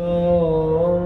فما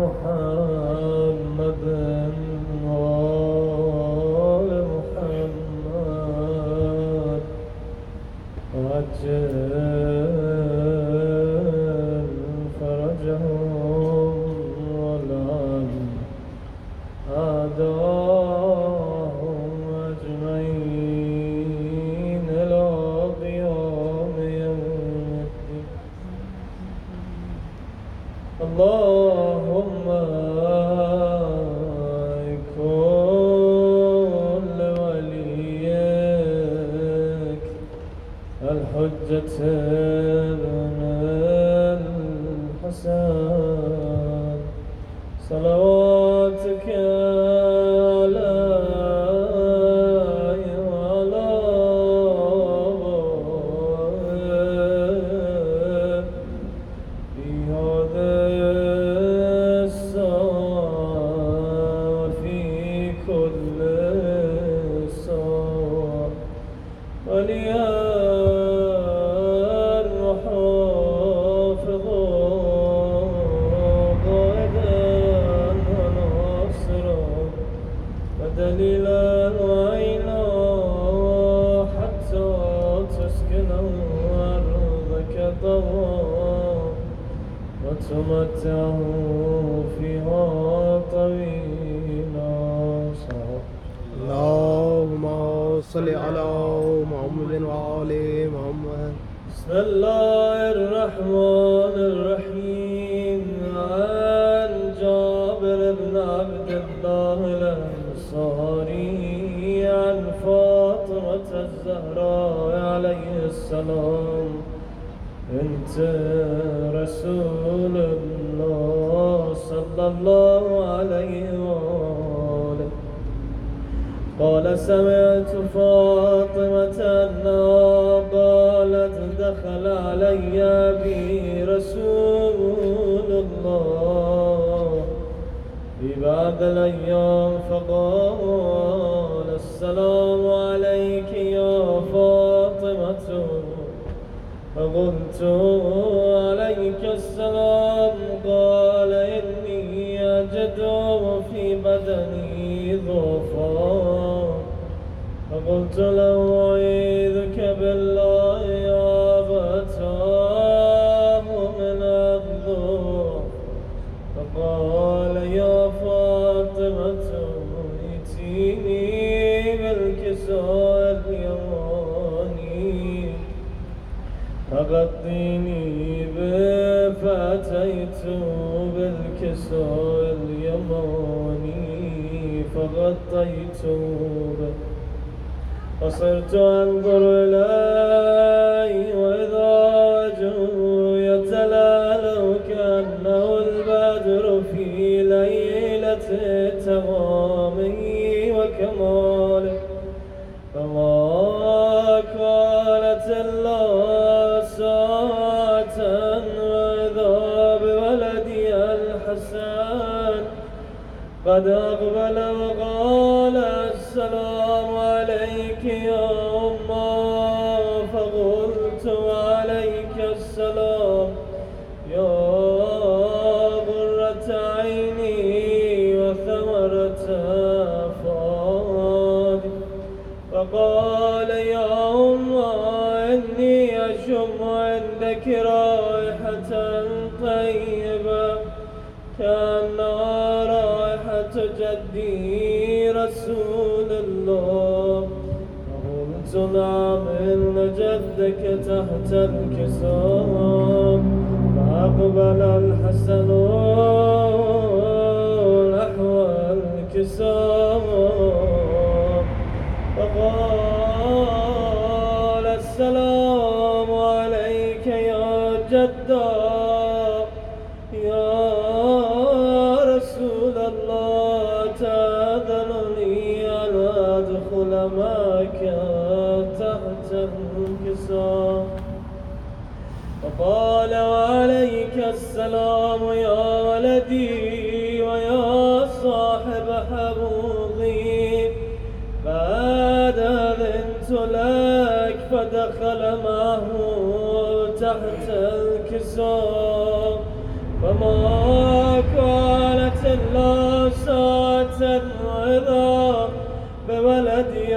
ولدي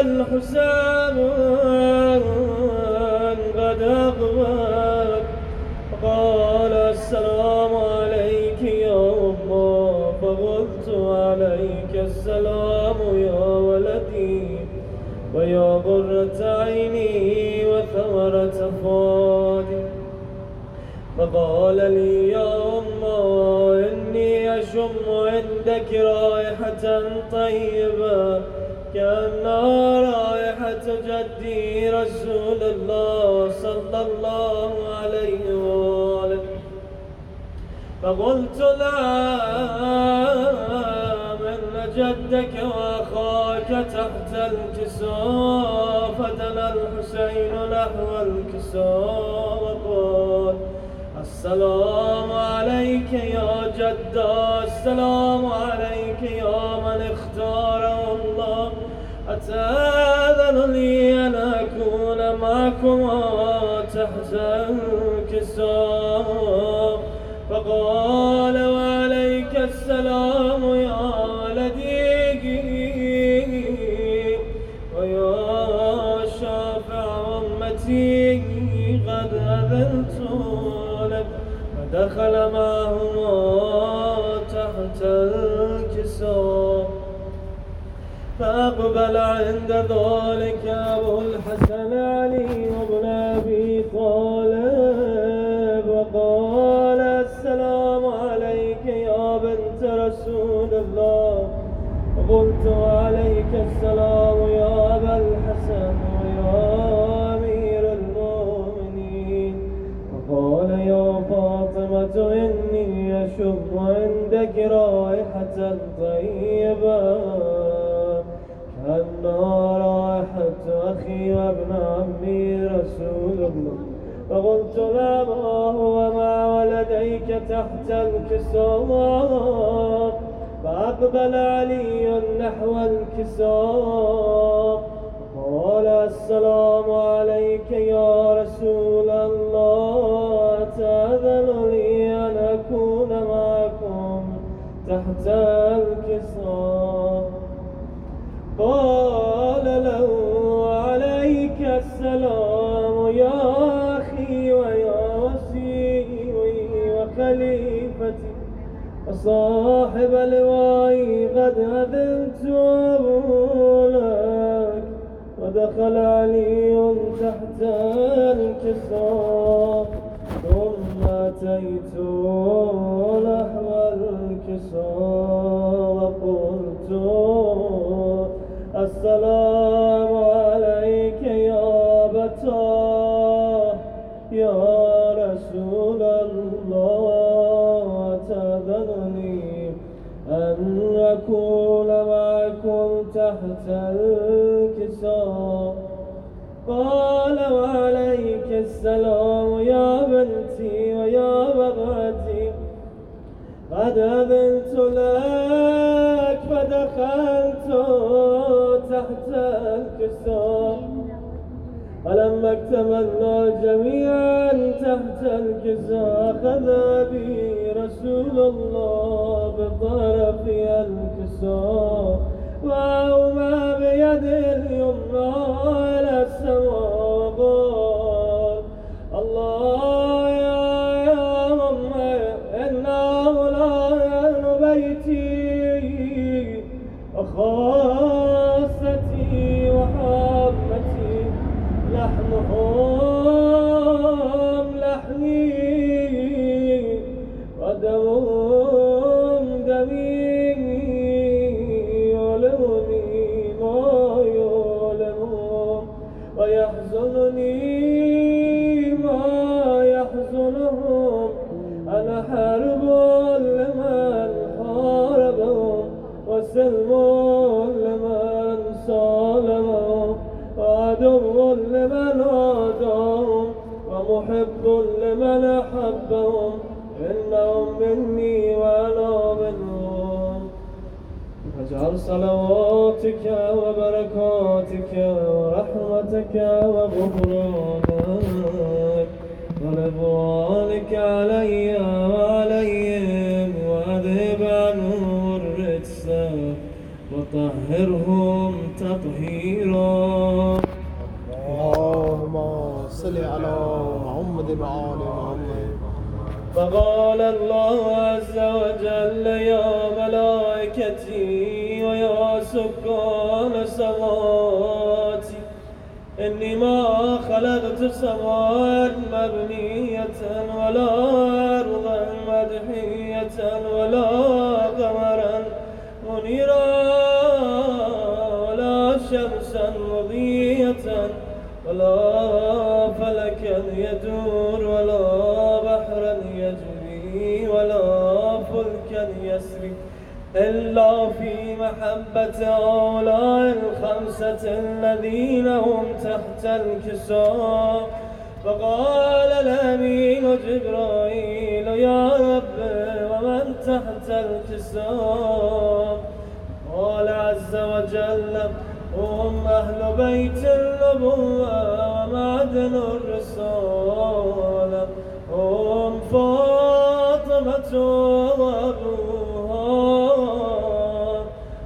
الحسام قد أقبل فقال السلام عليك يا أمه فقلت عليك السلام يا ولدي ويا قرة عيني وثمرة فؤادي. فقال لي يا أمه إني أشم عندك رائحة طيبة كأنها رائحة جدي رسول الله صلى الله عليه وآله. فقلت نعم إن جدك وأخاك تحت الكساء. فدنا الحسين نحو الكساء وقال السلام عليك يا جدة السلام عليك يا من اختاره الله. أتأذن لي أن أكون معكما تحت الكساء؟ فقال وعليك السلام يا ولدي ويا شافع أمتي قد أذنت. دخل معهما تحت الكساء. فأقبل عند ذلك أبو الحسن علي بن أبي طالب وقال السلام عليك يا بنت رسول الله. قلت عليك السلام يا أبا الحسن ويا أمير المؤمنين. وقال يا فاطمة إني أشم عندك رائحة طيبة كأنها رائحة أخي وابن عمي رسول الله. فقلت نعم وهو مع ولديك تحت الكساء. فأقبل علي نحو الكساء قال السلام عليك يا رسول الله. تأذن لي أن أكون معكم تحت الكساء؟ قال له عليك السلام يا أخي ويا وسيلي وخليفتي وصاحب لوائي قد أذنت أبولك. ودخل علي تحت الكساء ثم أتيت نحو الكساء وقلت السلام عليك يا بتاه يا رسول الله. تأذنني أن أكون معكم تحت الكساء؟ قال وعليك السلام يا بنتي ويا بضعتي قد أذنت لك. فدخلت تحت الكساء. فلما اكتملنا جميعا تحت الكساء أخذ بي رسول الله بطرف الكساء وأومى بيده اليمنى على السماء وقال الله يا مما إنه لأهل بيتي وخاصتي وحبتي لحمهم لحمي ودمهم دمي يؤلمني ما يؤلمهم ويحزنني ما يحزنهم. أنا حارب لمن حاربهم وسلم لمن سالمهم وعدو لمن عاداهم ومحب لمن أحبهم. إنهم مني وأنا منهم. اجعل صلواتك وبركاتك ورحمتك وغفرانك ورضوانك علي وعليهم وأذهب عنهم الرجس وطهرهم وسلم آل محمد. فقال الله عز وجل يا ملائكتي ويا سكان سماواتي إني ما خلقت سماء مبنية ولا أرضا مدحية ولا قمرا منيرا ولا شمسا مضية ولا فلكا يدور ولا بحرا يجري ولا فلكا يسري إلا في محبة أولئك الخمسة الذين هم تحت الكساء. فقال الأمين جبرائيل يا رب ومن تحت الكساء؟ قال عز وجل هم أهل بيت النبوة ومعدن الرسالة هم فاطمة وأبوها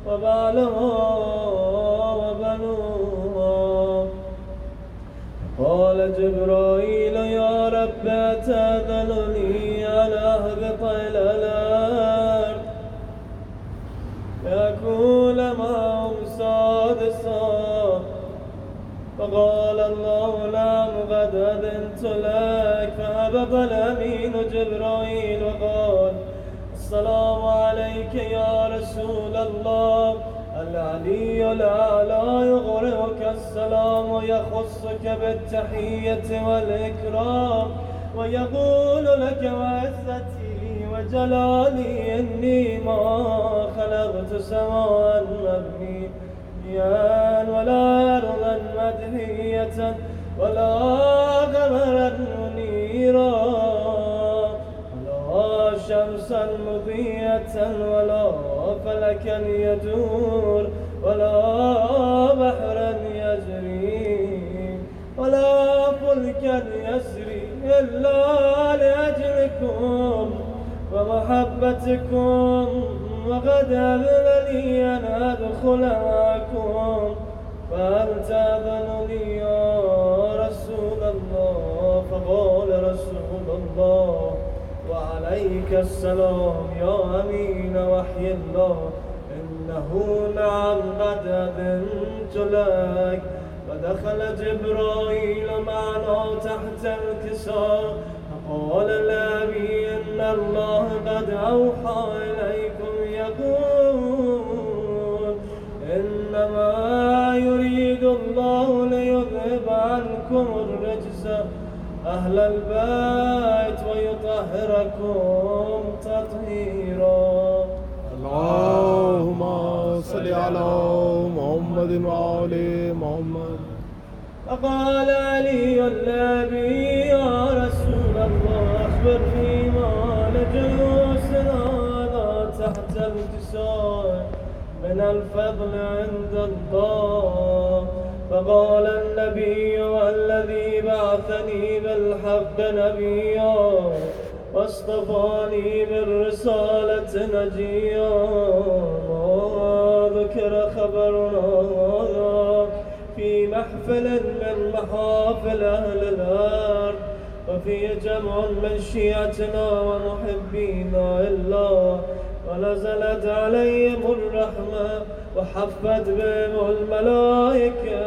وبعلها وبنوها. قال جبرائيل يا رب أتأذنني أن أهبط إلى الأرض يكون معهم سادسا؟ فقال الله نعم قد أذنت لك. فهبط الأمين جبرائيل وقال السلام عليك يا رسول الله العلي الأعلى يغرئك السلام ويخصك بالتحية والإكرام ويقول لك وعزتي وجلالي إني ما خلقت سماء مبنية ولا أرضا مدحية ولا قمرا منيرا ولا شمسا مضية ولا فلكا يدور ولا بحرا يجري ولا فلكا يسري إلا لأجلكم ومحبتكم وقد أذن لي أن أدخل معكم فهل تأذن لي يا رسول الله؟ فقال رسول الله وعليك السلام يا أمين وحي الله إنه نعم قد أذنت لك. فدخل جبرائيل معنا تحت الكساء فقال لأبي إن الله قد أوحى إليكم يقول إنما يريد الله ليذهب عنكم الرجس أهل البيت ويطهركم تطهيرا. اللهم صل على محمد وآل محمد. فقال علي لأبي يا رسول الله أخبرني ما لجلوسنا تحت الكساء من الفضل عند الله؟ فقال النبي والذي بعثني بالحق نبيا واصطفاني بالرسالة نجيا ما ذكر خبرنا في محفل من محافل أهل الأرض وفي جمع من شيعتنا ومحبينا إلا ونزلت عليهم الرحمة وحفت بهم الملائكة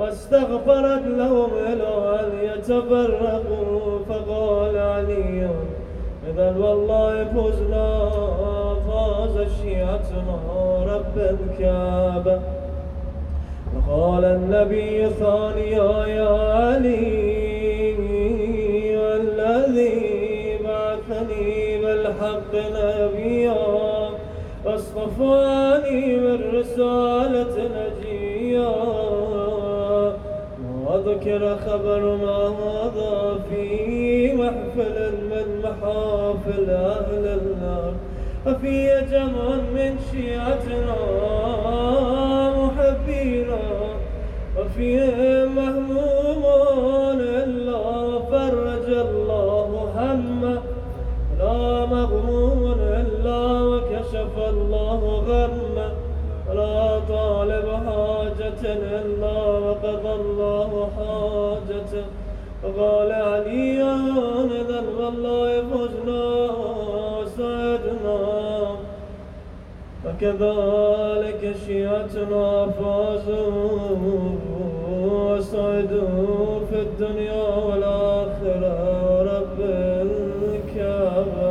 واستغفرت لهم إلى أن يتفرقوا. فقال علي إذا والله فزنا فاز شيعتنا رب الكعبة. وقال النبي ثانيا يا علي والذي بعثني بالحق نبيا واصطفاني بالرسالة نجيا وذكر خبر ما هذا في محفل من محافل أهل النار وفي جمع من شيعتنا محبينا وفيهم مهمومان إلا فرج الله همه ولا مغموم إلا وكشف الله غمه ولا طالب حاجة إلا وقضى الله حاجته قال علي آنذاك والله فزنا وسعدنا وكذلك شيعتنا فازوا وسعدوا في الدنيا والآخرة رب الكعبة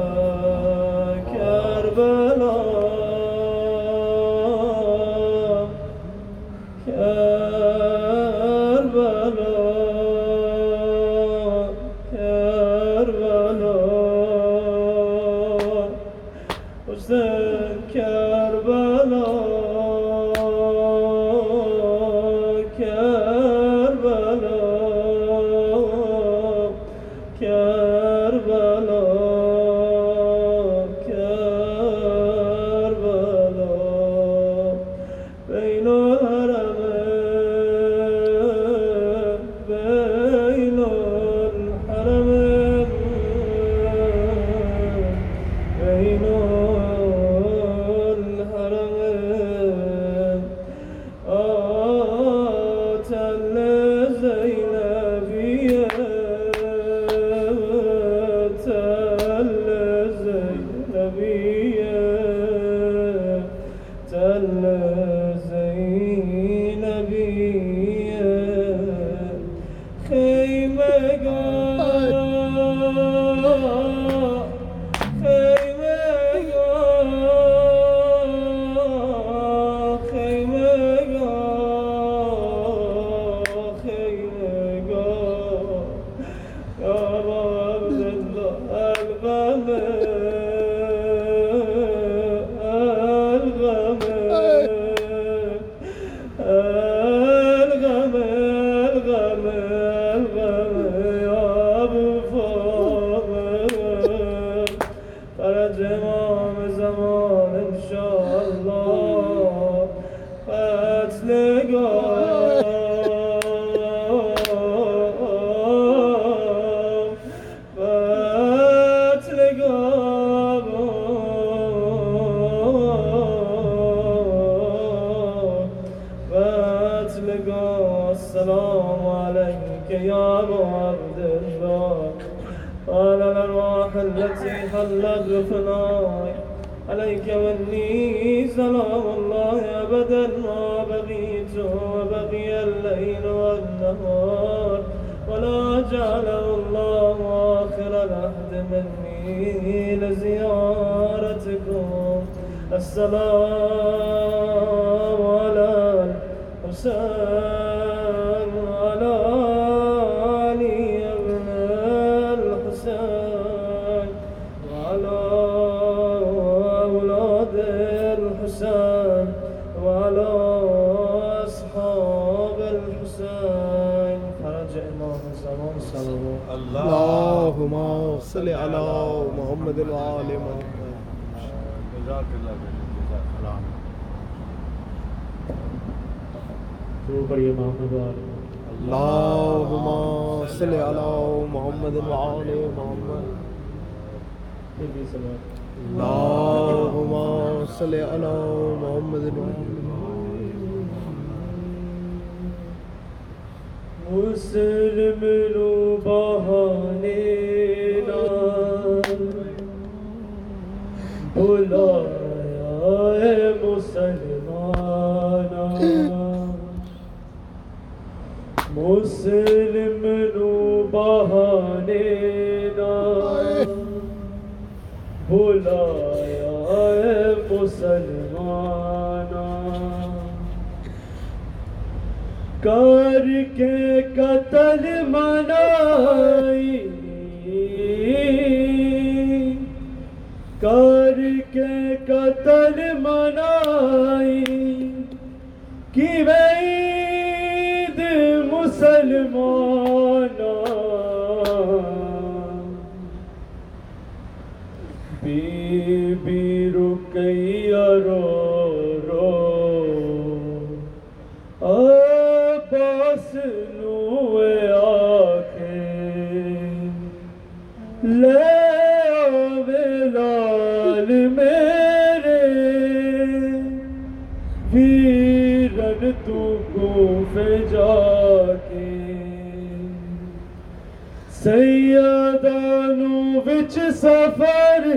سیداں نوں وچ سفر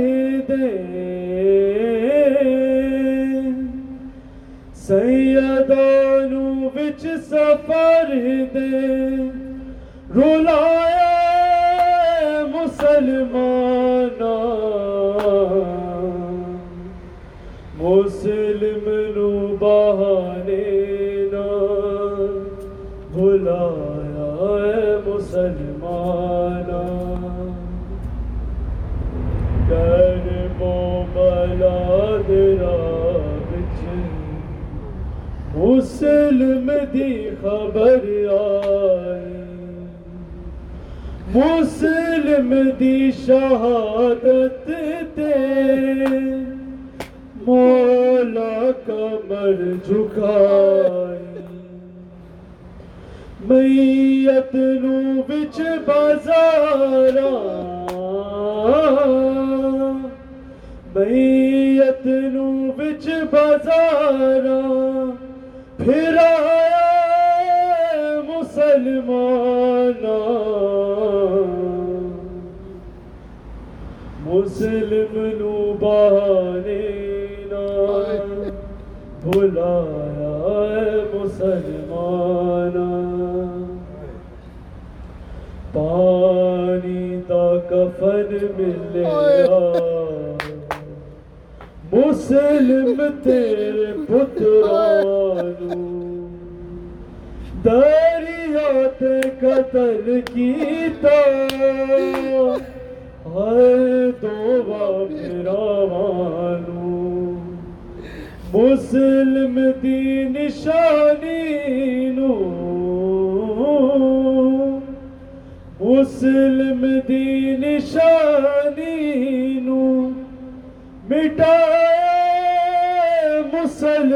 دے، سیداں نوں وچ سفر دے، رلایا مسلماناں مسلم نو بہانے نہ بھلایا اے مسلمانا، کرم و بلا تیرا وچ مسلم دی خبر آئی، مسلم دی شہادت تے مولا کمر جھکائی، میت نو وچ بازاراں، میت نو وچ بازاراں، پھرایا مسلماناں مسلم نو بہانے بھلایا اے مسلمانا، پانی دا کفن ملیا مسلم تیرے پترانو، دریا تے قتل کیتا اے توبہ پھراوانو، مسلم دی نشانی نو، مسلم دی نشانی نو مٹائے مسلماناں،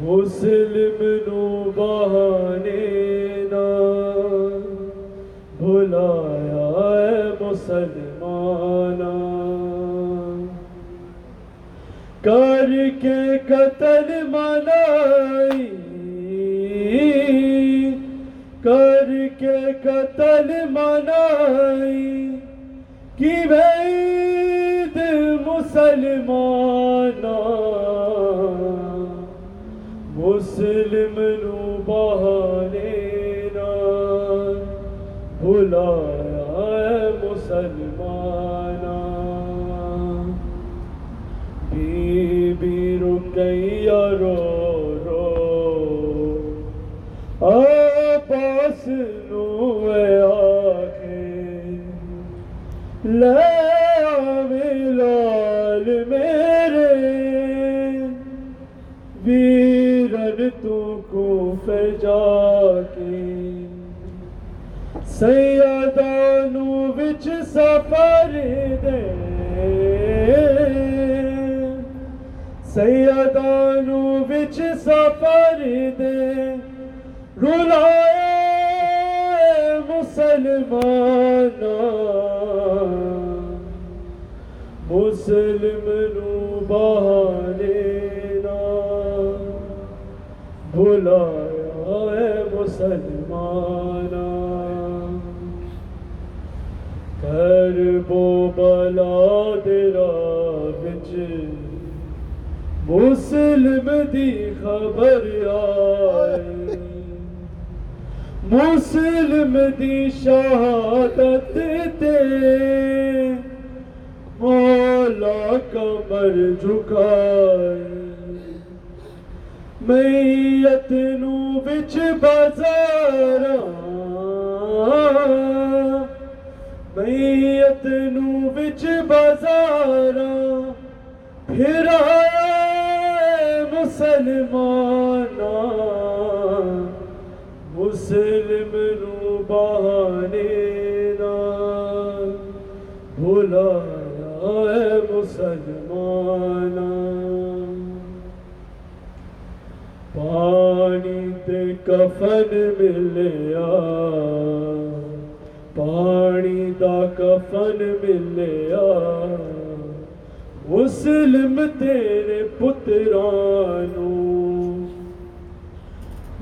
مسلم نو بہانے نہ بھلایا اے مسلماناں، کر کے قتل منائی، کر کے قتل منائی کی عید مسلماناں، مسلم نو بہانے نہ بھلایا اے مسلماناں، بی رقیہ رو رو آپاس نو آنکھیں لے آوے لال میرے، ویرن تو کو فجا کے، سیداں نوں وچ سفر دے، سیداں نوں وچ سفر دے، رلایا مسلماناں مسلم نوں بہانے نہ بھلایا اے مسلماناں، کرب و بلا تیرا وچ مسلم دی خبر آئی، مسلم دی شہادت تے مولا کمر جھکائی، میت نوں وچ بازاراں، میت نوں وچ بازاراں، پھرایا مسلماناں، مسلم نوں بہانے نہ بھلایا اے مسلماناں، پانی تے کفن ملیا، پانی دا کفن ملیا مسلم تیرے پترانو،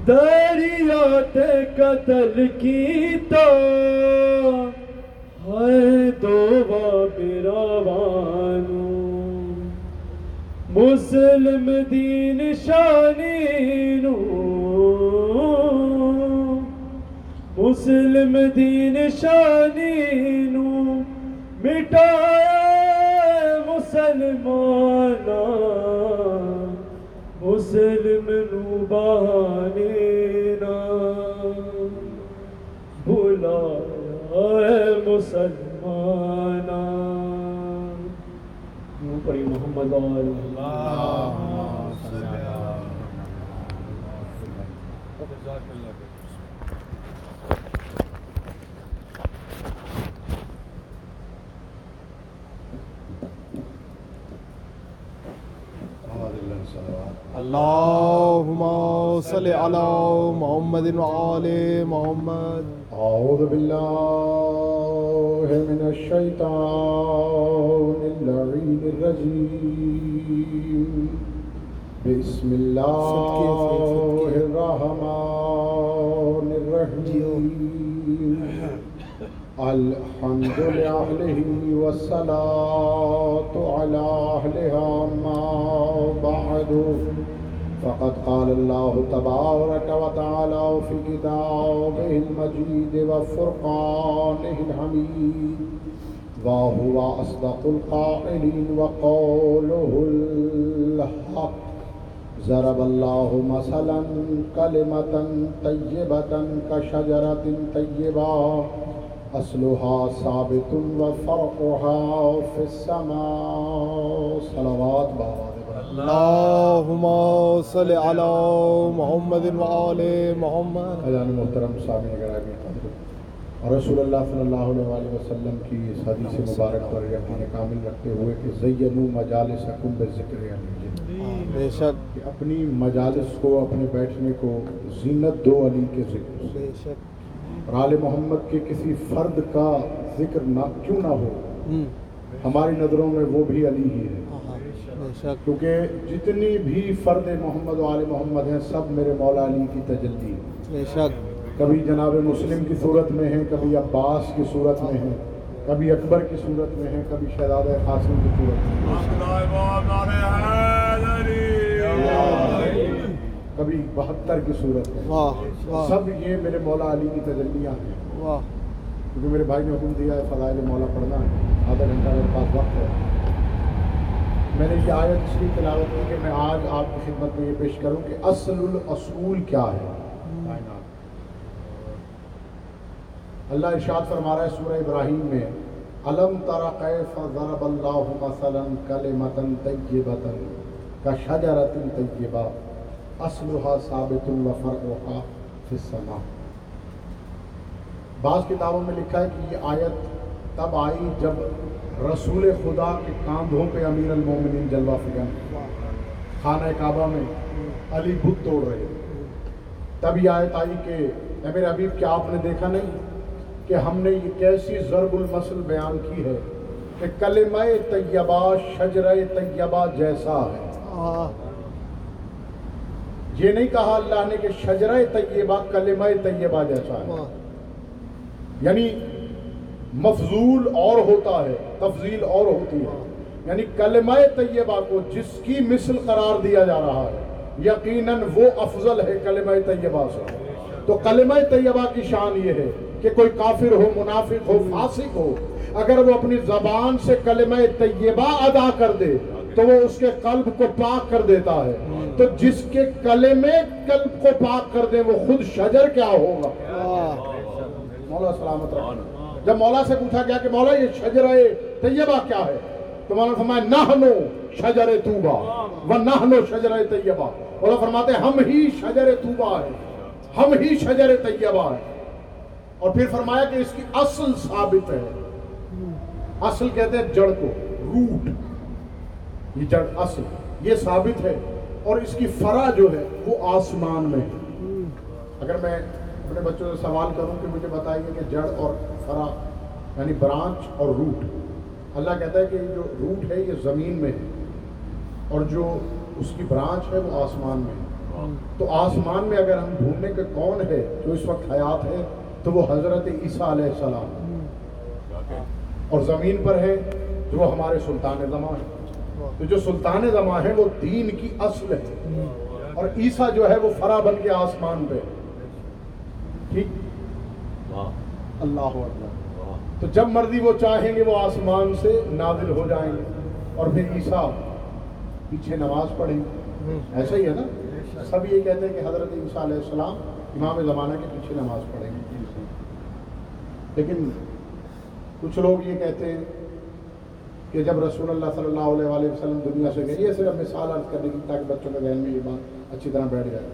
دریات قتل کی تو ہے توبہ میرا بانو مسلم دین شانینو مسلم دین شانینو مٹائے مسلمانا مسلم نو بہانینا بھولا اے مسلمانا پری محمد اللهم صل على محمد وآل محمد. اعوذ بالله من الشيطان الرجيم بسم الله الرحمن الرحيم الحمد لله والصلاة على أهلها ما بعد فقد قال الله تبارك وتعالى في كتابه المجيد وفرقانه الحميد وهو أصدق القائلين وقوله الحق ضرب الله مثلا كلمة طيبة كشجرة طيبة أصلها ثابت وفرعها في السماء صلوات بارك اللهم صل على محمد وآل محمد. اعزاء محترم سامعین گرامی، رسول اللہ صلی اللہ علیہ وسلم کی اس حدیث مبارک پر یقین کامل رکھتے ہوئے کہ زینوا مجالسکم بالذکر علی، کہ اپنی مجالس کو، اپنے بیٹھنے کو زینت دو علی کے ذکر سے، اور آل محمد کے کسی فرد کا ذکر نہ کیوں نہ ہو، ہماری نظروں میں وہ بھی علی ہی ہے، کیونکہ جتنی بھی فرد محمد و آل محمد ہیں سب میرے مولا علی کی تجلی ہے. کبھی جناب مسلم کی صورت میں ہیں، کبھی عباس کی صورت میں ہیں، کبھی اکبر کی صورت میں ہیں، کبھی شہزادہ قاسم کی صورت میں، کبھی 72 کی صورت میں، سب یہ میرے مولا علی کی تجلیاں ہیں. کیونکہ میرے بھائی نے حکم دیا ہے فضائل مولا پڑھنا ہے، آدھا گھنٹہ میرے پاس وقت ہے. میں نے یہ آیت اس لیے تلاوت کی کہ میں آج آپ کی خدمت میں یہ پیش کروں کہ اصل الاصول کیا ہے. اللہ ارشاد فرما رہا ہے سورہ ابراہیم میں، الم تر کیف ضرب اللہ مثلا کلمۃ طیبۃ کشجرۃ طیبہ اصلھا ثابت وفرعھا فی السماء. بعض کتابوں میں لکھا ہے کہ یہ آیت تب آئی جب رسول خدا کے کاندھوں پہ امیر المومنین جلوہ فگن خانہ کعبہ میں علی بت توڑ رہے، تب یہ آیت آئی کہ اے میرے حبیب کیا آپ نے دیکھا نہیں کہ ہم نے یہ کیسی ضرب المثل بیان کی ہے کہ کلمہ طیبہ شجرہ طیبہ جیسا ہے. یہ نہیں کہا اللہ نے کہ شجرہ طیبہ کلمہ طیبہ جیسا ہے، یعنی مفضول اور ہوتا ہے، تفضیل اور ہوتی ہے، یعنی کلمہ طیبہ کو جس کی مثل قرار دیا جا رہا ہے یقیناً وہ افضل ہے کلمہ طیبہ سے. تو کلمہ طیبہ کی شان یہ ہے کہ کوئی کافر ہو، منافق ہو، فاسق ہو، اگر وہ اپنی زبان سے کلمہ طیبہ ادا کر دے تو وہ اس کے قلب کو پاک کر دیتا ہے. تو جس کے کلمے قلب کو پاک کر دے وہ خود شجر کیا ہوگا. مولا سلامت رہا. جب مولا سے پوچھا گیا کہ مولا یہ شجرہ طیبہ کیا ہے تو مولا فرمایا نحنو شجر طوبا و نحنو شجر طیبہ. مولا فرماتے ہیں ہم ہی شجر طوبا ہے، ہم ہی شجر طیبہ ہے. اور پھر فرمایا کہ اس کی اصل ثابت ہے. اصل کہتے ہیں جڑ کو، روٹ، یہ جڑ اصل یہ ثابت ہے، اور اس کی فرع جو ہے وہ آسمان میں ہے. اگر میں اپنے بچوں سے سوال کروں کہ مجھے بتائیے کہ جڑ اور فرع یعنی برانچ اور روٹ، اللہ کہتا ہے کہ جو روٹ ہے یہ زمین میں ہے اور جو اس کی برانچ ہے وہ آسمان میں ہے. تو آسمان میں اگر ہم ڈھونڈنے کے کون ہے جو اس وقت حیات ہے تو وہ حضرت عیسیٰ علیہ السلام، اور زمین پر ہے جو ہمارے سلطان زمان ہے. تو جو سلطان زمان ہے وہ دین کی اصل ہے، اور عیسیٰ جو ہے وہ فرا بن کے آسمان پہ. ٹھیک، اللہ اکبر. تو جب مرضی وہ چاہیں گے وہ آسمان سے نازل ہو جائیں گے، اور پھر عیسیٰ پیچھے نماز پڑھیں گے. ایسا ہی ہے نا، سب یہ کہتے ہیں کہ حضرت عیسیٰ علیہ السلام امام زمانہ کے پیچھے نماز پڑھیں گے. لیکن کچھ لوگ یہ کہتے ہیں کہ جب رسول اللہ صلی اللہ علیہ وآلہ وسلم دنیا سے گئے، یہ صرف مثال عرض کرنے کی تاکہ بچوں کے ذہن میں یہ بات اچھی طرح بیٹھ جائے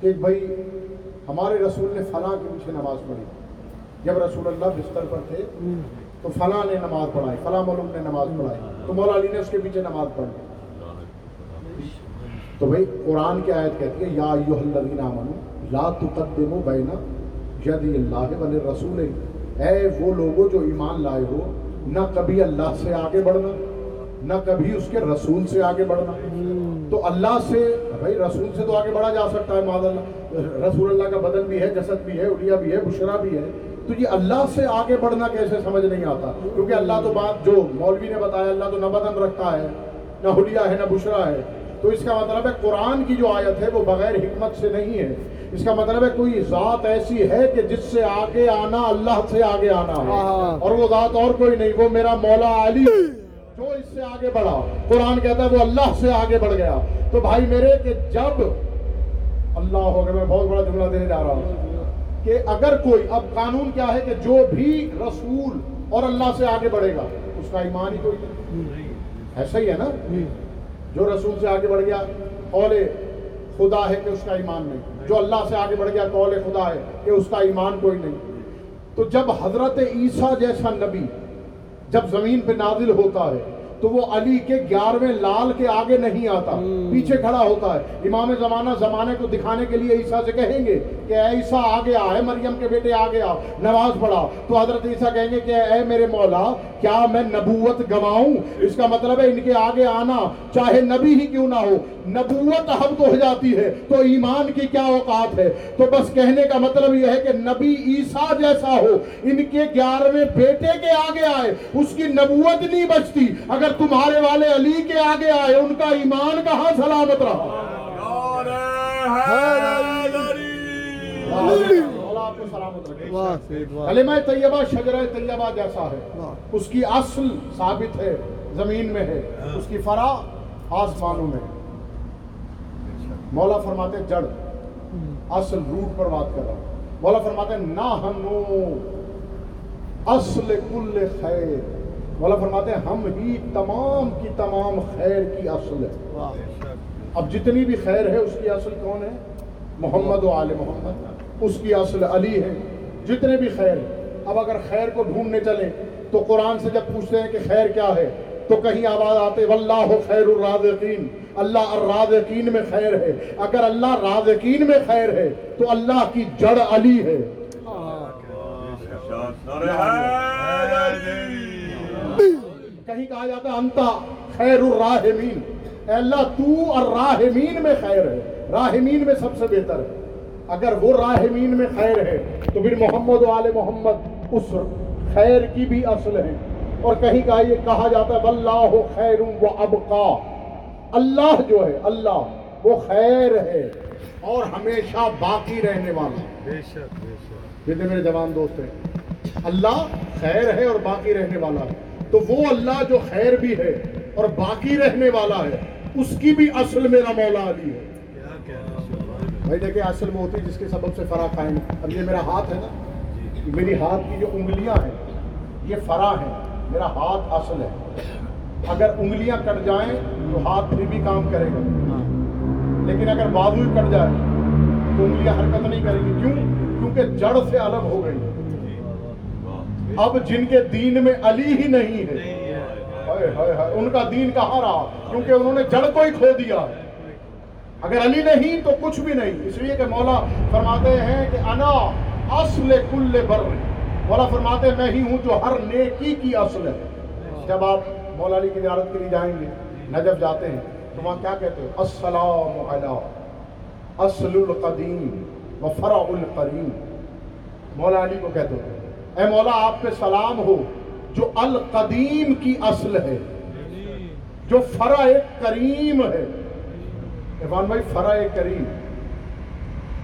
کہ بھائی ہمارے رسول نے فلاں کے پیچھے نماز پڑھی. جب رسول اللہ بستر پر تھے تو فلاں نے نماز پڑھائی، فلاں مولوی نے نماز پڑھائی، تو مولا علی نے اس کے پیچھے نماز پڑھی. تو بھائی قرآن کی آیت کہتی ہے یا ایھا الذین آمنوا لا تقدموا بین یدی اللہ والرسول، اے وہ لوگوں جو ایمان لائے ہو، نہ کبھی اللہ سے آگے بڑھنا نہ کبھی اس کے رسول سے آگے بڑھنا. تو اللہ سے، بھائی رسول سے تو آگے بڑھا جا سکتا ہے، معاذ اللہ، رسول اللہ کا بدن بھی ہے، جسد بھی ہے، علیا بھی ہے، بشرا بھی ہے. تو یہ اللہ سے آگے بڑھنا کیسے سمجھ نہیں آتا، کیونکہ اللہ تو بات جو مولوی نے بتایا، اللہ تو نہ بدن رکھتا ہے، نہ علیا ہے، نہ بشرا ہے. تو اس کا مطلب ہے قرآن کی جو آیت ہے وہ بغیر حکمت سے نہیں ہے. اس کا مطلب ہے کوئی ذات ایسی ہے کہ جس سے آگے آنا اللہ سے آگے آنا ہے، اور وہ ذات اور کوئی نہیں، وہ میرا مولا علی جو اس سے آگے بڑھا. قرآن کہتا ہے وہ اللہ سے آگے بڑھ گیا. تو بھائی میرے کہ جب اللہ ہو گیا، میں بہت بڑا جملہ دینے جا رہا ہوں کہ اگر کوئی، اب قانون کیا ہے کہ جو بھی رسول اور اللہ سے آگے بڑھے گا اس کا ایمان ہی کوئی نہیں. ایسا ہی ہے نا، جو رسول سے آگے بڑھ گیا قول خدا ہے کہ اس کا ایمان نہیں، جو اللہ سے آگے بڑھ گیا قول خدا ہے کہ اس کا ایمان کوئی نہیں. تو جب حضرت عیسیٰ جیسا نبی جب زمین پہ نازل ہوتا ہے تو وہ علی کے 11ویں لال کے آگے نہیں آتا، پیچھے کھڑا ہوتا ہے. امام زمانہ زمانے کو دکھانے کے لیے عیسیٰ سے کہیں گے کہ اے عیسیٰ آگے آ، اے مریم کے بیٹے آگے آ، نماز پڑھا. تو حضرت عیسیٰ کہیں گے کہ اے میرے مولا، کیا میں نبوت گواؤں؟ اس کا مطلب ہے ان کے آگے آنا چاہے نبی ہی کیوں نہ ہو، نبوت حبط ہو جاتی ہے، تو ایمان کی کیا اوقات ہے. تو بس کہنے کا مطلب یہ ہے کہ نبی عیسیٰ جیسا ہو، ان کے 11ویں بیٹے کے آگے آئے اس کی نبوت نہیں بچتی. اگر تمہارے والے علی کے آگے آئے ان کا ایمان کہاں سلامت رہا. کلمہ طیبہ شجرہ طیبہ جیسا ہے، اس کی اصل ثابت ہے، زمین میں ہے، اس کی فرع آسمانوں میں. مولا فرماتے ہیں جڑ، اصل روٹ پر بات کر رہا ہوں. مولا فرماتے ہیں نہ ہمو اصل کل خیر، مولا فرماتے ہیں ہم ہی تمام کی تمام خیر کی اصل ہے. اب جتنی بھی خیر ہے اس کی اصل کون ہے؟ محمد و آل محمد، اس کی اصل علی ہے. جتنے بھی خیر، اب اگر خیر کو ڈھونڈنے چلیں تو قرآن سے جب پوچھتے ہیں کہ خیر کیا ہے تو کہیں آواز آتے واللہ خیر الرازقین، اللہ الرازقین میں خیر ہے. اگر اللہ رازقین میں خیر ہے تو اللہ کی جڑ علی ہے. کہیں کہا جاتا انتا خیر الراحمین، اے اللہ تو الراحمین میں خیر ہے، راحمین میں سب سے بہتر ہے. اگر وہ راحمین میں خیر ہے تو پھر محمد و آل محمد اس خیر کی بھی اصل ہے. اور کہیں کا یہ کہا جاتا ہے واللہ خیر و ابقا، اللہ جو ہے اللہ وہ خیر ہے اور ہمیشہ باقی رہنے والا. بے شک بے شک، یہ میرے جوان دوست ہیں، اللہ خیر ہے اور باقی رہنے والا ہے. تو وہ اللہ جو خیر بھی ہے اور باقی رہنے والا ہے اس کی بھی اصل میرا مولا علی ہے. بھائی دیکھیں اصل وہ ہوتی ہے جس کے سبب سے فرا کھائیں. اب یہ میرا ہاتھ ہے نا، میری ہاتھ کی جو انگلیاں ہیں یہ فرا ہیں، میرا ہاتھ اصل ہے. اگر انگلیاں کٹ جائیں تو ہاتھ پھر بھی کام کرے گا، لیکن اگر بازو کٹ جائے تو انگلیاں حرکت نہیں کریں گی. کیوں؟ کیونکہ جڑ سے الگ ہو گئی. اب جن کے دین میں علی ہی نہیں ہے، ان کا دین کہاں رہا؟ کیونکہ انہوں نے جڑ کو ہی کھو دیا. اگر علی نہیں تو کچھ بھی نہیں. اس لیے کہ مولا فرماتے ہیں کہ انا اصل کل بر، مولا فرماتے ہیں میں ہی ہوں جو ہر نیکی کی اصل ہے. جب آپ مولا علی کی زیارت کے لیے جائیں گے، نجف جاتے ہیں تو وہاں کیا کہتے ہیں؟ السلام علیکم، اصل القدیم و فرع القریم. مولا علی کو کہتے ہیں اے مولا آپ پہ سلام ہو جو القدیم کی اصل ہے، جو فرع کریم ہے. ایوان بھائی فرع کریم،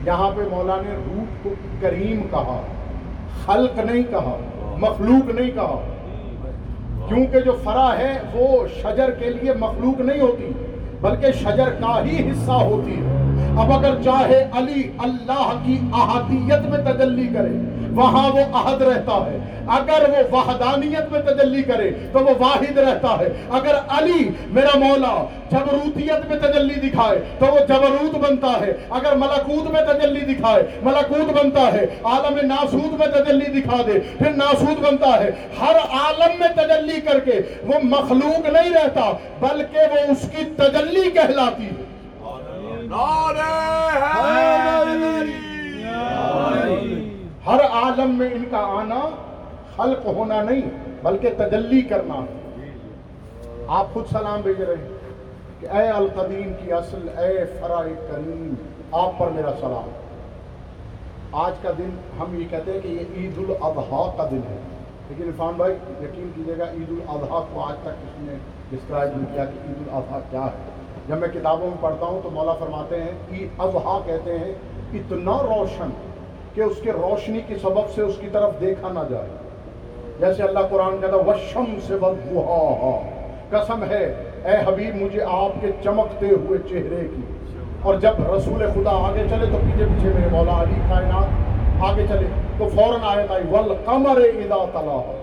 یہاں پہ مولا نے روح کو کریم کہا، خلق نہیں کہا، مخلوق نہیں کہا، کیونکہ جو فرع ہے وہ شجر کے لیے مخلوق نہیں ہوتی بلکہ شجر کا ہی حصہ ہوتی ہے. اب اگر چاہے علی اللہ کی احدیت میں تجلی کرے وہاں وہ احد رہتا ہے، اگر وہ وحدانیت میں تجلی کرے تو وہ واحد رہتا ہے، اگر علی میرا مولا جبروتیت میں تجلی دکھائے تو وہ جبروت بنتا ہے، اگر ملکوت میں تجلی دکھائے ملکوت بنتا ہے، عالم ناسود میں تجلی دکھا دے پھر ناسود بنتا ہے. ہر عالم میں تجلی کر کے وہ مخلوق نہیں رہتا بلکہ وہ اس کی تجلی کہلاتی ہے. ہر عالم میں ان کا آنا خلق ہونا نہیں بلکہ تجلی کرنا. آپ خود سلام بھیج رہے ہیں کہ اے القدیم کی اصل، اے فرع کریم، آپ پر میرا سلام. آج کا دن ہم یہ کہتے ہیں کہ یہ عید الاضحیٰ کا دن ہے، لیکن عرفان بھائی یقین کیجیے گا عید الاضحیٰ کو آج تک کسی نے ڈسکرائب نہیں کیا کہ عید الاضحیٰ کیا ہے. جب میں کتابوں میں پڑھتا ہوں تو مولا فرماتے ہیں عید الاضحیٰ کہتے ہیں اتنا روشن کہ اس کے روشنی کی سبب سے اس کی طرف دیکھا نہ جائے. جیسے اللہ قرآن کہتا ہے وَالشَّمْسِ وَالضُّحَاهَا، قسم ہے اے حبیب مجھے آپ کے چمکتے ہوئے چہرے کی. اور جب رسول خدا آگے چلے تو پیچھے پیچھے میرے مولا علی کائنات آگے چلے تو فوراً آیت آئی وَالْقَمَرِ إِذَا طَلَاهَا،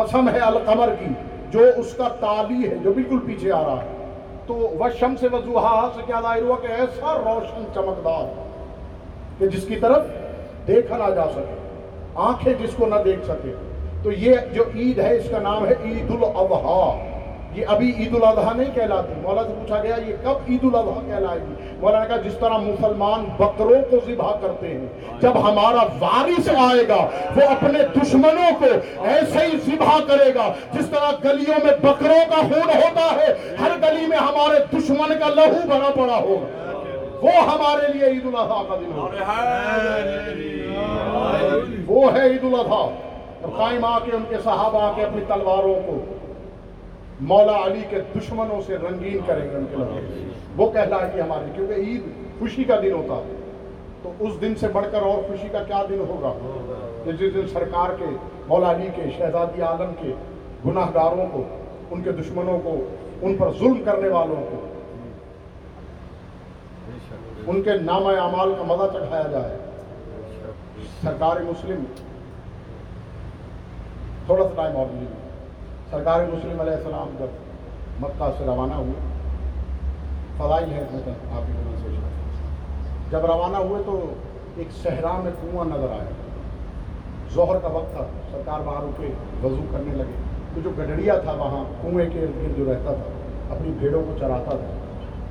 قسم ہے القمر کی جو اس کا تابع ہے، جو بالکل پیچھے آ رہا ہے. تو وَالشَّمْسِ وَالضُّحَاهَا سے کیا ظاہر ہوا کہ ایسا روشن چمکدار کہ جس کی طرف دیکھا نہ جا سکے، آنکھیں جس کو نہ دیکھ سکے. تو یہ جو عید ہے اس کا نام ہے عید الاضحیٰ. یہ ابھی عید الاضحیٰ نہیں کہلاتی. مولا سے پوچھا گیا یہ کب عید الاضحیٰ کہلائے گی؟ مولا نے کہا جس طرح مسلمان بکروں کو ذبح کرتے ہیں، جب ہمارا وارث آئے گا وہ اپنے دشمنوں کو ایسے ہی ذبح کرے گا. جس طرح گلیوں میں بکروں کا خون ہوتا ہے، ہر گلی میں ہمارے دشمن کا لہو بنا پڑا ہوگا. وہ ہمارے لیے عید الاضحیٰ کا دن ہوگا، وہ ہے عید الاضحیٰ. اور قائم آ کے ان کے صحابہ آ کے اپنی تلواروں کو مولا علی کے دشمنوں سے رنگین کریں گے. ان کے لگے وہ کہلائے گی ہماری، کیونکہ عید خوشی کا دن ہوتا ہے. تو اس دن سے بڑھ کر اور خوشی کا کیا دن ہوگا کہ جس دن سرکار کے، مولا علی کے، شہزادی عالم کے گناہ گاروں کو، ان کے دشمنوں کو، ان پر ظلم کرنے والوں کو، ان کے نام اعمال کا مزہ چڑھایا جائے. سرکار مسلم، تھوڑا سا ٹائم اور دیجیے. سرکار مسلم علیہ السلام جب مکہ سے روانہ ہوئے، فضائل ہے آپ کی طرف سے، جب روانہ ہوئے تو ایک صحرا میں کنواں نظر آیا. ظہر کا وقت تھا، سرکار باہر اٹھے، وضو کرنے لگے. تو جو گڈڑیا تھا وہاں کنویں کے ارد گرد جو رہتا تھا، اپنی بھیڑوں کو چراتا تھا،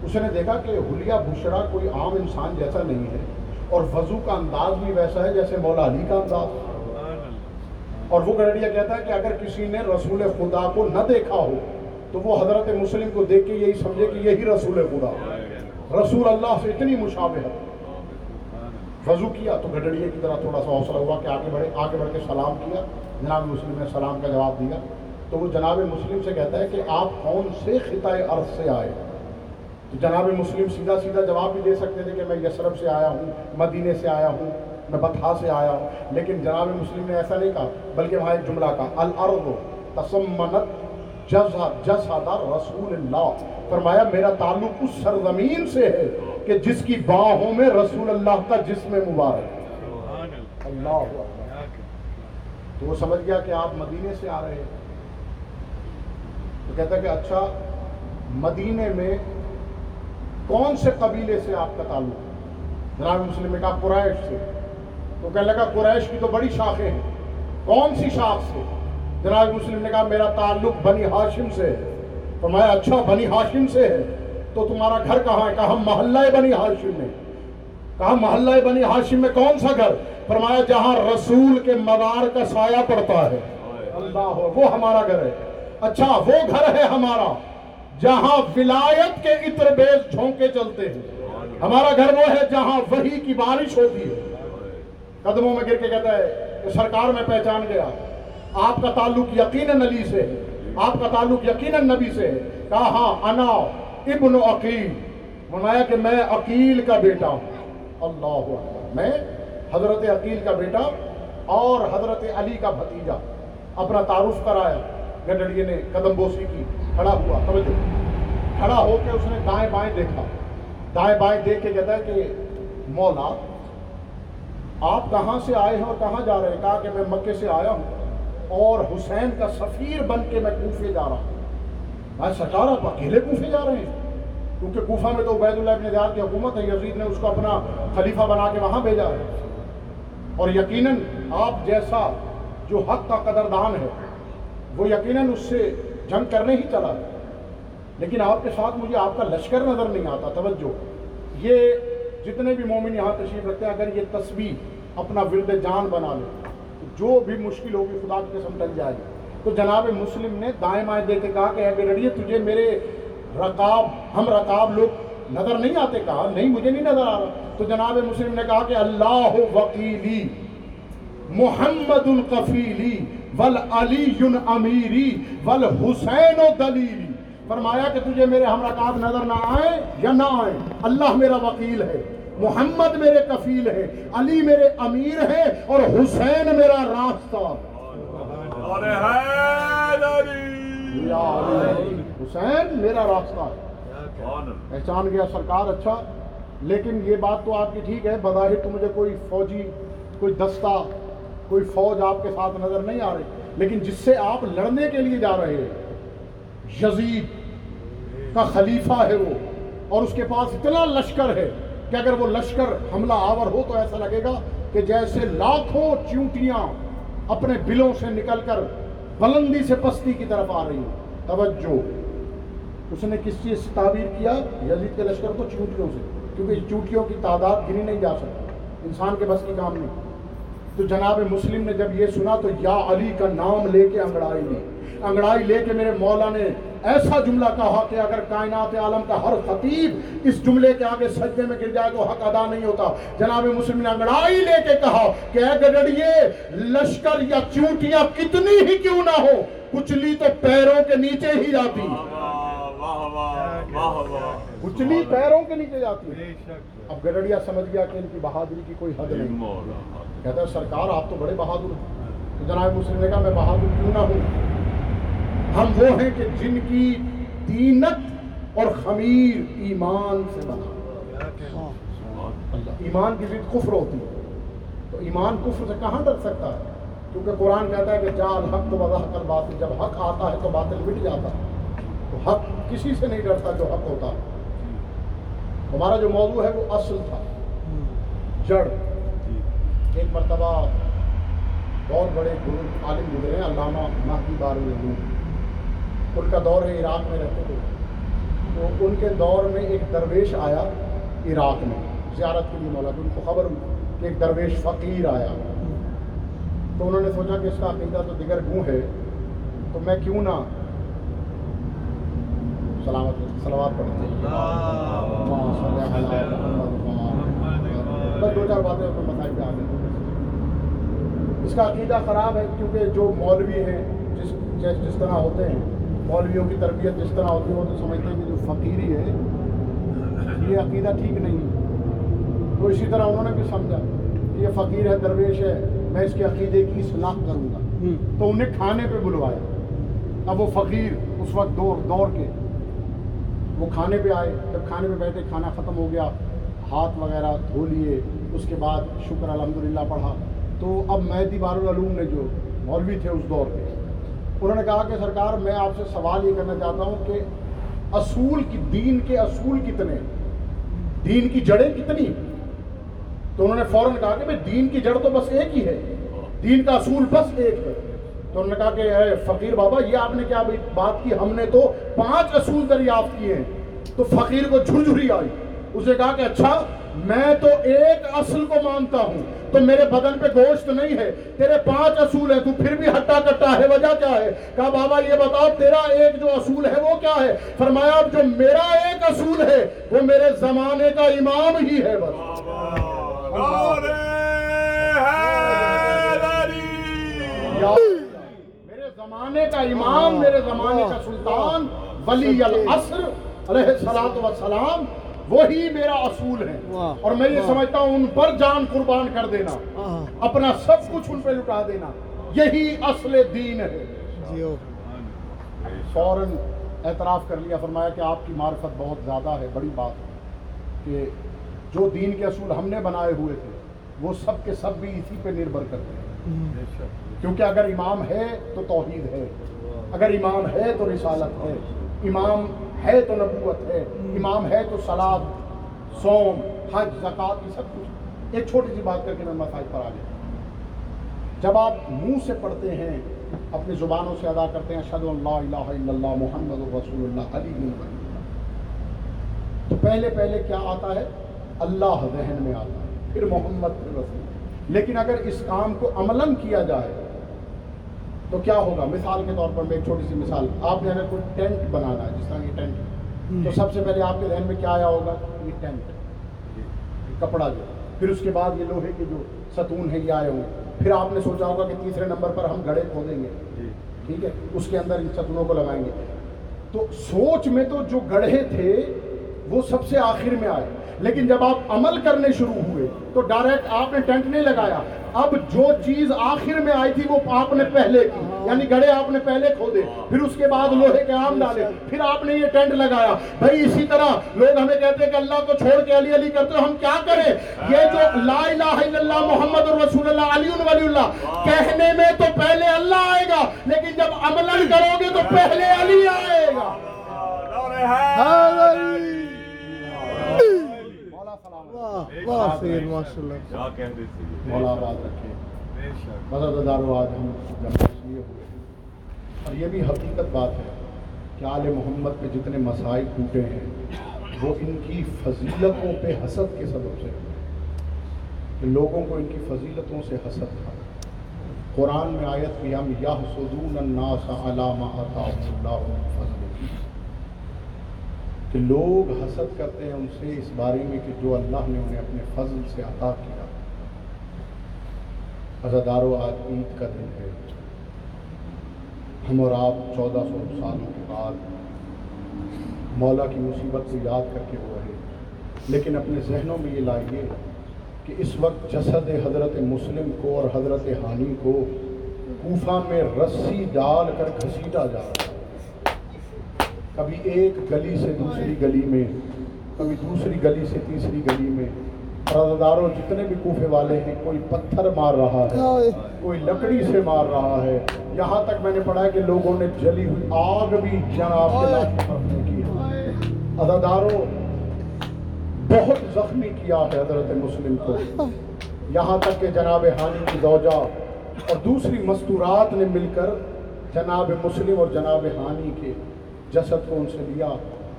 اس نے دیکھا کہ حلیہ بشرا کوئی عام انسان جیسا نہیں ہے اور وضو کا انداز بھی ویسا ہے جیسے مولا علی کا انداز. اور وہ گڈڑیا کہتا ہے کہ اگر کسی نے رسول خدا کو نہ دیکھا ہو تو وہ حضرت مسلم کو دیکھ کے یہی سمجھے کہ یہی رسول خدا، رسول اللہ سے اتنی مشابہت. وضو کیا تو گڈڑیے کی طرح تھوڑا سا حوصلہ ہوا کہ آگے بڑھ کے سلام کیا. جناب مسلم نے سلام کا جواب دیا تو وہ جناب مسلم سے کہتا ہے کہ آپ کون سے خطۂ ارض سے آئے؟ جناب مسلم سیدھا سیدھا جواب بھی دے سکتے تھے کہ میں یثرب سے آیا ہوں، مدینے سے آیا ہوں، میں بطحا سے آیا ہوں، لیکن جناب مسلم نے ایسا نہیں کہا بلکہ وہاں ایک جملہ کہا الارض تسمنت جسد رسول اللہ. فرمایا میرا تعلق اس سرزمین سے ہے کہ جس کی باہوں میں رسول اللہ کا جسم مبارک. اللہ تو وہ سمجھ گیا کہ آپ مدینے سے آ رہے ہیں. تو کہتا کہ اچھا مدینے میں کون سے قبیلے سے آپ کا تعلق ہے؟ جناب مسلم نے کہا قریش سے. تو کہنے لگا قریش کی تو بڑی شاخیں ہیں، کون سی شاخ سے؟ جناب مسلم نے کہا میرا تعلق بنی ہاشم سے ہے. فرمایا اچھا بنی ہاشم سے ہے، تو تمہارا گھر کہاں ہے؟ کہا محلہ بنی ہاشم میں. کہا محلہ بنی ہاشم میں کون سا گھر؟ فرمایا جہاں رسول کے مزار کا سایہ پڑتا ہے. اللہ وہ ہمارا گھر ہے. اچھا وہ گھر ہے ہمارا جہاں ولایت کے عطر بیز جھونکے چلتے ہیں. ہمارا گھر وہ ہے جہاں وحی کی بارش ہوتی ہے. قدموں میں گر کے کہتا ہے کہ سرکار میں پہچان گیا, آپ کا تعلق یقیناً علی سے ہے, آپ کا تعلق یقیناً نبی سے ہے. کہا ہاں انا ابن عقیل, فرمایا کہ میں عقیل کا بیٹا ہوں. اللہ اکبر, میں حضرت عقیل کا بیٹا اور حضرت علی کا بھتیجا. اپنا تعارف کرایا, گڈڑیے نے قدم بوسی کی, کھڑا ہوا. توجہ, کھڑا ہو کے اس نے دائیں بائیں دیکھا, دائیں بائیں دیکھ کے کہتا ہے کہ مولا آپ کہاں سے آئے ہیں اور کہاں جا رہے ہیں؟ کہا کہ میں مکے سے آیا ہوں اور حسین کا سفیر بن کے میں کوفے جا رہا ہوں. آج سرکار آپ اکیلے کوفے جا رہے ہیں؟ کیونکہ کوفہ میں تو عبید اللہ ابن زیاد کی حکومت ہے, یزید نے اس کو اپنا خلیفہ بنا کے وہاں بھیجا ہے, اور یقیناً آپ جیسا جو حق کا قدردان ہے وہ یقیناً اس سے جنگ کرنے ہی چلا ہے. لیکن آپ کے ساتھ مجھے آپ کا لشکر نظر نہیں آتا. توجہ, یہ جتنے بھی مومن یہاں تشریف رکھتے ہیں اگر یہ تسبیح اپنا ورد جان بنا لے جو بھی مشکل ہوگی خدا کی قسم ٹل جائے گی. تو جناب مسلم نے دائیں بائیں دیکھ کے کہا کہ اے گڈڑیے تجھے میرے ہم رقاب لوگ نظر نہیں آتے؟ کہا نہیں مجھے نہیں نظر آ رہا. تو جناب مسلم نے کہا کہ اللہ وکیلی محمد القفیلی والعلی امیری والحسین دلیلی. فرمایا کہ تجھے میرے ہم رقاب نظر نہ آئے یا نہ آئے, اللہ میرا وکیل ہے, محمد میرے کفیل ہے, علی میرے امیر ہے اور حسین میرا راستہ. حسین میرا راستہ ہے. پہچان گیا سرکار. اچھا, لیکن یہ بات تو آپ کی ٹھیک ہے, بظاہر تو مجھے کوئی فوجی, کوئی دستہ, کوئی فوج آپ کے ساتھ نظر نہیں آ رہی, لیکن جس سے آپ لڑنے کے لیے جا رہے ہیں یزید کا خلیفہ ہے وہ, اور اس کے پاس اتنا لشکر ہے کہ اگر وہ لشکر حملہ آور ہو تو ایسا لگے گا کہ جیسے لاکھوں چیونٹیاں اپنے بلوں سے نکل کر بلندی سے پستی کی طرف آ رہی ہیں. توجہ, اس نے کس چیز سے تعبیر کیا یزید کے لشکر کو؟ چیونٹیوں سے, کیونکہ چیونٹیوں کی تعداد گنی نہیں جا سکتی, انسان کے بس کی کام نہیں. تو جناب مسلم نے جب یہ سنا تو یا علی کا نام لے کے انگڑائی لی, انگڑائی لے کے میرے مولا نے ایسا جملہ کہا کہ اگر کائنات عالم کا ہر خطیب اس جملے کے آگے سجدے میں گر جائے تو حق ادا نہیں ہوتا. جناب مسلم نے انگڑائی لے کے کہا کہ اے گڈڑیے لشکر یا چونٹیاں کتنی ہی کیوں نہ ہو, کچلی تو پیروں کے نیچے ہی جاتی, کچلی پیروں کے نیچے جاتی. اب گڈڑیا سمجھ گیا کہ ان کی بہادری کی کوئی حد نہیں. کہتا ہے سرکار آپ تو بڑے بہادر ہیں. جناب مسلم نے کہا میں بہادر کیوں نہ ہوں, ہم وہ ہیں کہ جن کی دینت اور خمیر ایمان سے بنا. ایمان کی ضد کفر ہوتی ہے, تو ایمان کفر سے کہاں ڈر سکتا ہے؟ کیونکہ قرآن کہتا ہے کہ جاء الحق وزہق الباطل, جب حق آتا ہے تو باطل مٹ جاتا ہے. تو حق کسی سے نہیں ڈرتا جو حق ہوتا ہے. ہمارا جو موضوع ہے وہ اصل تھا, جڑ. ایک مرتبہ بہت بڑے بزرگ عالم گزرے ہیں, علامہ مہدی بارو, ان کا دور ہے, عراق میں رہتے تھے. تو ان کے دور میں ایک درویش آیا عراق میں زیارت کے لیے مولا کو, ان کو خبر کہ ایک درویش فقیر آیا. تو انہوں نے سوچا کہ اس کا عقیدہ تو دیگر گوں ہے, تو میں کیوں نہ سلامت پڑھتے, دو چار باتیں مسائل پہ آ گئی. اس کا عقیدہ خراب ہے کیونکہ جو مولوی ہیں جس طرح ہوتے ہیں, مولویوں کی تربیت جس طرح ہوتی ہے, وہ تو سمجھتے ہیں کہ جو فقیری ہے یہ عقیدہ ٹھیک نہیں ہے. تو اسی طرح انہوں نے بھی سمجھا کہ یہ فقیر ہے, درویش ہے, میں اس کے عقیدے کی اصلاح کروں گا. تو انہیں کھانے پہ بلوایا. اب وہ فقیر اس وقت دور کے وہ کھانے پہ آئے. جب کھانے پہ بیٹھے, کھانا ختم ہو گیا, ہاتھ وغیرہ دھو لیے, اس کے بعد شکر الحمدللہ پڑھا. تو اب مہدی بارالعلوم نے جو مولوی تھے اس دور کے, انہوں نے کہا کہ سرکار میں آپ سے سوال یہ کرنا چاہتا ہوں کہ اصول کی دین کے اصول کتنے, دین کی جڑیں کتنی؟ تو انہوں نے فوراً کہا کہ بھائی دین کی جڑ تو بس ایک ہی ہے, دین کا اصول بس ایک ہے. تو انہوں نے کہا کہ اے فقیر بابا یہ آپ نے کیا بات کی, ہم نے تو 5 اصول دریافت کیے ہیں. تو فقیر کو جھرجھری آئی, اسے کہا کہ اچھا میں تو ایک اصل کو مانتا ہوں, تو میرے بدن پہ گوشت نہیں ہے. تیرے 5 اصول ہیں تو پھر بھی ہٹا کٹا ہے, وجہ کیا ہے؟ کہا بابا یہ بتاؤ تیرا ایک جو اصول ہے وہ کیا ہے؟ فرمایا اب جو میرا ایک اصول ہے وہ میرے زمانے کا امام ہی ہے. میرے زمانے کا امام, میرے زمانے کا سلطان ولی العصر علیہ الصلوۃ والسلام, وہی میرا اصول ہے. اور میں یہ سمجھتا ہوں ان پر جان قربان کر دینا, اپنا سب کچھ ان پہ لٹا دینا, یہی اصل دین ہے. فوراً اعتراف کر لیا, فرمایا کہ آپ کی معرفت بہت زیادہ ہے, بڑی بات ہے کہ جو دین کے اصول ہم نے بنائے ہوئے تھے وہ سب کے سب بھی اسی پہ نربھر کرتے ہیں, کیونکہ اگر امام ہے تو توحید ہے, اگر امام ہے تو رسالت ہے, امام ہے تو نبوت ہے, امام ہے تو صلاۃ, صوم, حج, زکوٰۃ, یہ سب کچھ. ایک چھوٹی سی بات کر کے میں مسائل پر آ گیا. جب آپ منہ سے پڑھتے ہیں, اپنی زبانوں سے ادا کرتے ہیں اشہد ان لا الہ الا اللہ محمد رسول اللہ علی بن ولی اللہ, تو پہلے پہلے کیا آتا ہے؟ اللہ ذہن میں آتا ہے, پھر محمد پھر رسول. لیکن اگر اس کام کو عملاً کیا جائے تو کیا ہوگا؟ مثال کے طور پر میں ایک چھوٹی سی مثال, آپ نے اگر کوئی ٹینٹ بنانا ہے, جس طرح یہ ٹینٹ ہے, تو سب سے پہلے آپ کے ذہن میں کیا آیا ہوگا؟ یہ ٹینٹ, یہ کپڑا جو, پھر اس کے بعد یہ لوہے کے جو ستون ہیں یہ آئے ہوں گے, پھر آپ نے سوچا ہوگا کہ تیسرے نمبر پر ہم گڑھے کھودیں گے, ٹھیک ہے, اس کے اندر ان ستونوں کو لگائیں گے. تو سوچ میں تو جو گڑھے تھے وہ سب سے آخر میں آئے, لیکن جب آپ عمل کرنے شروع ہوئے تو ڈائریکٹ آپ نے ٹینٹ نہیں لگایا, اب جو چیز آخر میں آئی تھی وہ آپ نے پہلے کی, یعنی گڑھے آپ نے پہلے کھودے, پھر اس کے بعد لوہے کے آم ڈالے, پھر آپ نے یہ ٹینٹ لگایا. بھائی اسی طرح لوگ ہمیں کہتے ہیں کہ اللہ کو چھوڑ کے علی علی کرتے ہو, ہم کیا کریں؟ یہ جو لا الہ الا اللہ محمد الرسول اللہ علی ولی اللہ کہنے میں تو پہلے اللہ آئے گا, لیکن جب عمل کرو گے تو پہلے علی آئے گا. اور یہ بھی حقیقت بات ہے کہ آل محمد پہ جتنے مسائل ٹوٹے ہیں وہ ان کی فضیلتوں پہ حسد کے سبب سے, لوگوں کو ان کی فضیلتوں سے حسد تھا. قرآن میں آیت بھی ہم یحسدون الناس علی ما آتاہم اللہ من فضلہ, کہ لوگ حسد کرتے ہیں ان سے اس بارے میں کہ جو اللہ نے انہیں اپنے فضل سے عطا کیا. عزادارو آج عید کا دن ہے, ہم اور آپ 1400 سالوں کے بعد مولا کی مصیبت کو یاد کر کے ہو رہے, لیکن اپنے ذہنوں میں یہ لائیے کہ اس وقت جسد حضرت مسلم کو اور حضرت ہانی کو کوفہ میں رسی ڈال کر گھسیٹا جا رہا ہے, کبھی ایک گلی سے دوسری گلی میں, کبھی دوسری گلی سے تیسری گلی میں. رضاداروں جتنے بھی کوفے والے ہیں, کوئی پتھر مار رہا ہے, کوئی لکڑی سے مار رہا ہے, یہاں تک میں نے پڑھا ہے کہ لوگوں نے جلی ہوئی آگ بھی جناب کے لاش پر پھینکی ہے. رضاداروں بہت زخمی کیا ہے حضرت مسلم کو, یہاں تک کہ جناب ہانی کی زوجہ اور دوسری مستورات نے مل کر جناب مسلم اور جناب ہانی کے جسد کو ان سے لیا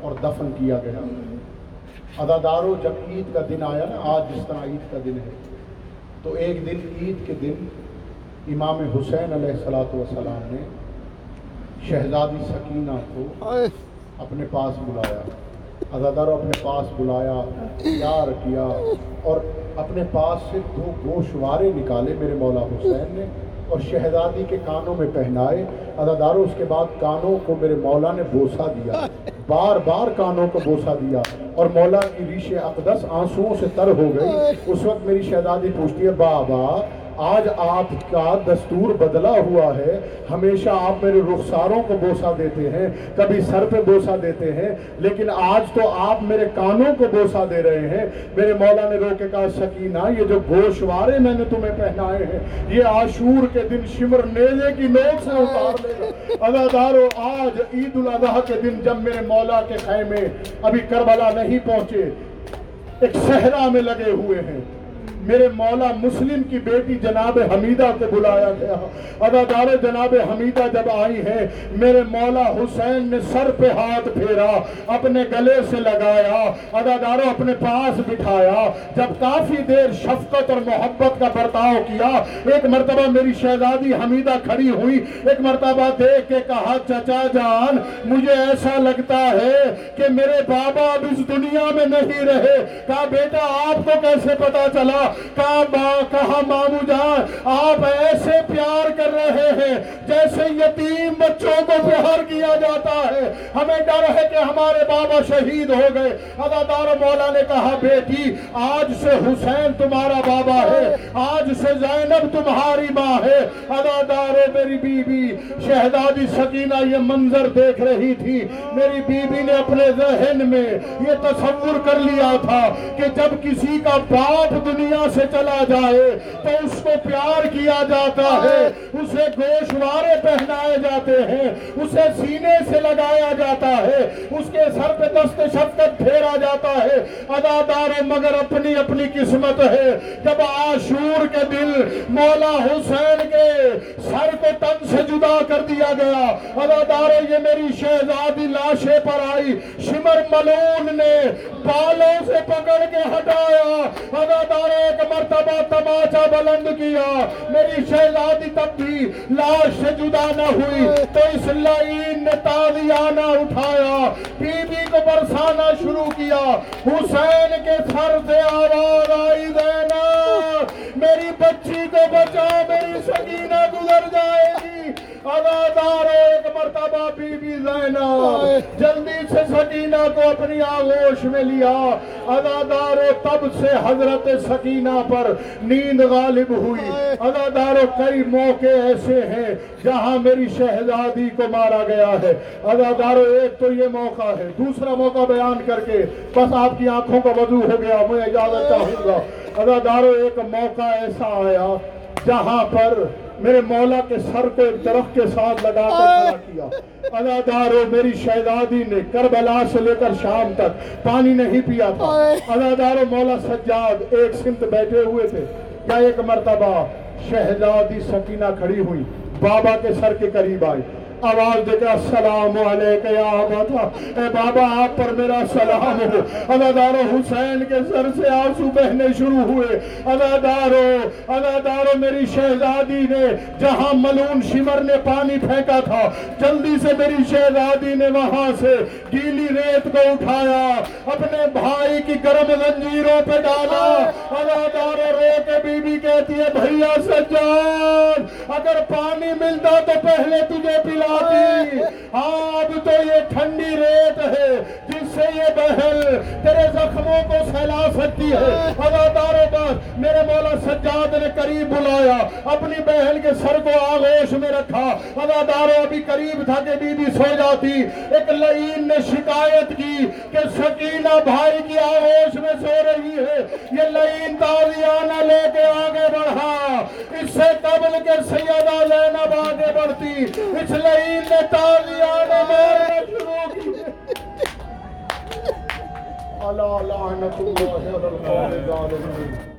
اور دفن کیا گیا. عزادارو جب عید کا دن آیا نا, آج جس طرح عید کا دن ہے, تو ایک دن عید کے دن امام حسین علیہ الصلوۃ والسلام نے شہزادی سکینہ کو اپنے پاس بلایا. عزادارو اپنے پاس بلایا, پیار کیا, اور اپنے پاس سے 2 گوشوارے نکالے میرے مولا حسین نے اور شہزادی کے کانوں میں پہنائے. عزادارو اس کے بعد کانوں کو میرے مولا نے بوسا دیا, بار بار کانوں کو بوسا دیا, اور مولا کی ریش اقدس آنسوؤں سے تر ہو گئی. اس وقت میری شہزادی پوچھتی ہے, بابا آج آپ کا دستور بدلا ہوا ہے, ہمیشہ آپ میرے رخساروں کو بوسا دیتے ہیں, کبھی سر پہ بوسا دیتے ہیں, لیکن آج تو آپ میرے کانوں کو بوسا دے رہے ہیں. میرے مولا نے رو کے کہا, سکینہ یہ جو گوشوارے میں نے تمہیں پہنائے ہیں یہ عاشور کے دن شمر نیزے کی نوک سے اتار لے گا. عزادارو آج عید الاضحیٰ کے دن جب میرے مولا کے خیمے ابھی کربلا نہیں پہنچے, ایک صحرا میں لگے ہوئے ہیں, میرے مولا مسلم کی بیٹی جناب حمیدہ کو بلایا گیا. ادادار جناب حمیدہ جب آئی ہے میرے مولا حسین نے سر پہ ہاتھ پھیرا, اپنے گلے سے لگایا, اداداروں اپنے پاس بٹھایا. جب کافی دیر شفقت اور محبت کا برتاؤ کیا, ایک مرتبہ میری شہزادی حمیدہ کھڑی ہوئی. ایک مرتبہ دیکھ کے کہا, چچا جان مجھے ایسا لگتا ہے کہ میرے بابا اب اس دنیا میں نہیں رہے. کہا بیٹا آپ کو کیسے پتا چلا؟ کہا مامو جان آپ ایسے پیار کر رہے ہیں جیسے یتیم بچوں کو پیار کیا جاتا ہے. ہمیں ڈر ہے کہ ہمارے بابا شہید ہو گئے. ادادار مولا نے کہا بیٹی آج سے حسین تمہارا بابا ہے, آج سے زینب تمہاری ماں ہے. ادادار میری بیوی شہزادی سکینہ یہ منظر دیکھ رہی تھی. میری بیوی نے اپنے ذہن میں یہ تصور کر لیا تھا کہ جب کسی کا باپ دنیا سے چلا جائے تو اس کو پیار کیا جاتا ہے, اسے گوشوارے پہنائے جاتے ہیں, اسے سینے سے لگایا جاتا ہے, اس کے سر پہ دست شفقت پھیرا جاتا ہے. ادادار مگر اپنی اپنی قسمت ہے. جب عاشور کے دل مولا حسین کے سر کو تن سے جدا کر دیا گیا, ادادار یہ میری شہزادی لاشے پر آئی, شمر ملون نے بالوں سے پکڑ کے ہٹایا. ادادار ایک مرتبہ تماچا بلند کیا, میری شہزادی تب بھی لاش سے جدا نہ ہوئی تو اس لعین نے تازیانہ اٹھایا, بی بی کو برسانا شروع کیا. حسین کے سر سے آواز آئی, زینب میری بچی کو بچا, میری سکینہ گزر جائے گی. ادادار ایک مرتبہ بی بی زینب جلدی سے سکینہ کو اپنی آغوش میں لیا. ادادارو تب سے حضرت سکینہ پر نیند غالب ہوئی. ادادارو کئی موقع ایسے ہیں جہاں میری شہزادی کو مارا گیا ہے. ادادارو ایک تو یہ موقع ہے, دوسرا موقع بیان کر کے بس آپ کی آنکھوں کا وضو ہو گیا, میں اجازت چاہوں گا. ادادارو ایک موقع ایسا آیا جہاں پر میرے مولا کے سر کو ایک درخت کے ساتھ لگا کر کھڑا کیا. ادادارو میری شہزادی نے کربلا سے لے کر شام تک پانی نہیں پیا تھا. ادادارو مولا سجاد ایک سمت بیٹھے ہوئے تھے یا ایک مرتبہ شہزادی سکینہ کھڑی ہوئی, بابا کے سر کے قریب آئی, آواز دے کے السلام علیکم یا بابا, اے بابا آپ پر میرا سلام ہو. ادادارو حسین کے سر سے آنسو بہنے شروع ہوئے. ادادارو میری شہزادی نے جہاں ملون شمر نے پانی پھینکا تھا, جلدی سے میری شہزادی نے وہاں سے گیلی ریت کو اٹھایا, اپنے بھائی کی گرم زنجیروں پہ ڈالا. ادادارو رو کے بی بی کہتی ہے, بھیا سجاد اگر پانی ملتا تو پہلے تجھے پلا. ہاں اب تو یہ ٹھنڈی ریت ہے جس سے یہ بہل تیرے زخموں کو سہلا سکتی ہے. ادادارو بس میرے مولا سجاد نے قریب بلایا, اپنی بہل کے سر کو آغوش میں رکھا. ادادارو ابھی قریب تھا کہ بی بی سو جاتی. ایک لعین نے شکایت کی کہ سکینہ بھائی کی آغوش میں سو رہی ہے. یہ لعین تازیانہ لے کے آگے بڑھا. اس سے قبل کے سیدہ زینب آگے بڑھتی, اس لعین نے تازیانہ مارنا شروع کی. اللہ لعنت اللہ علی الظالمین.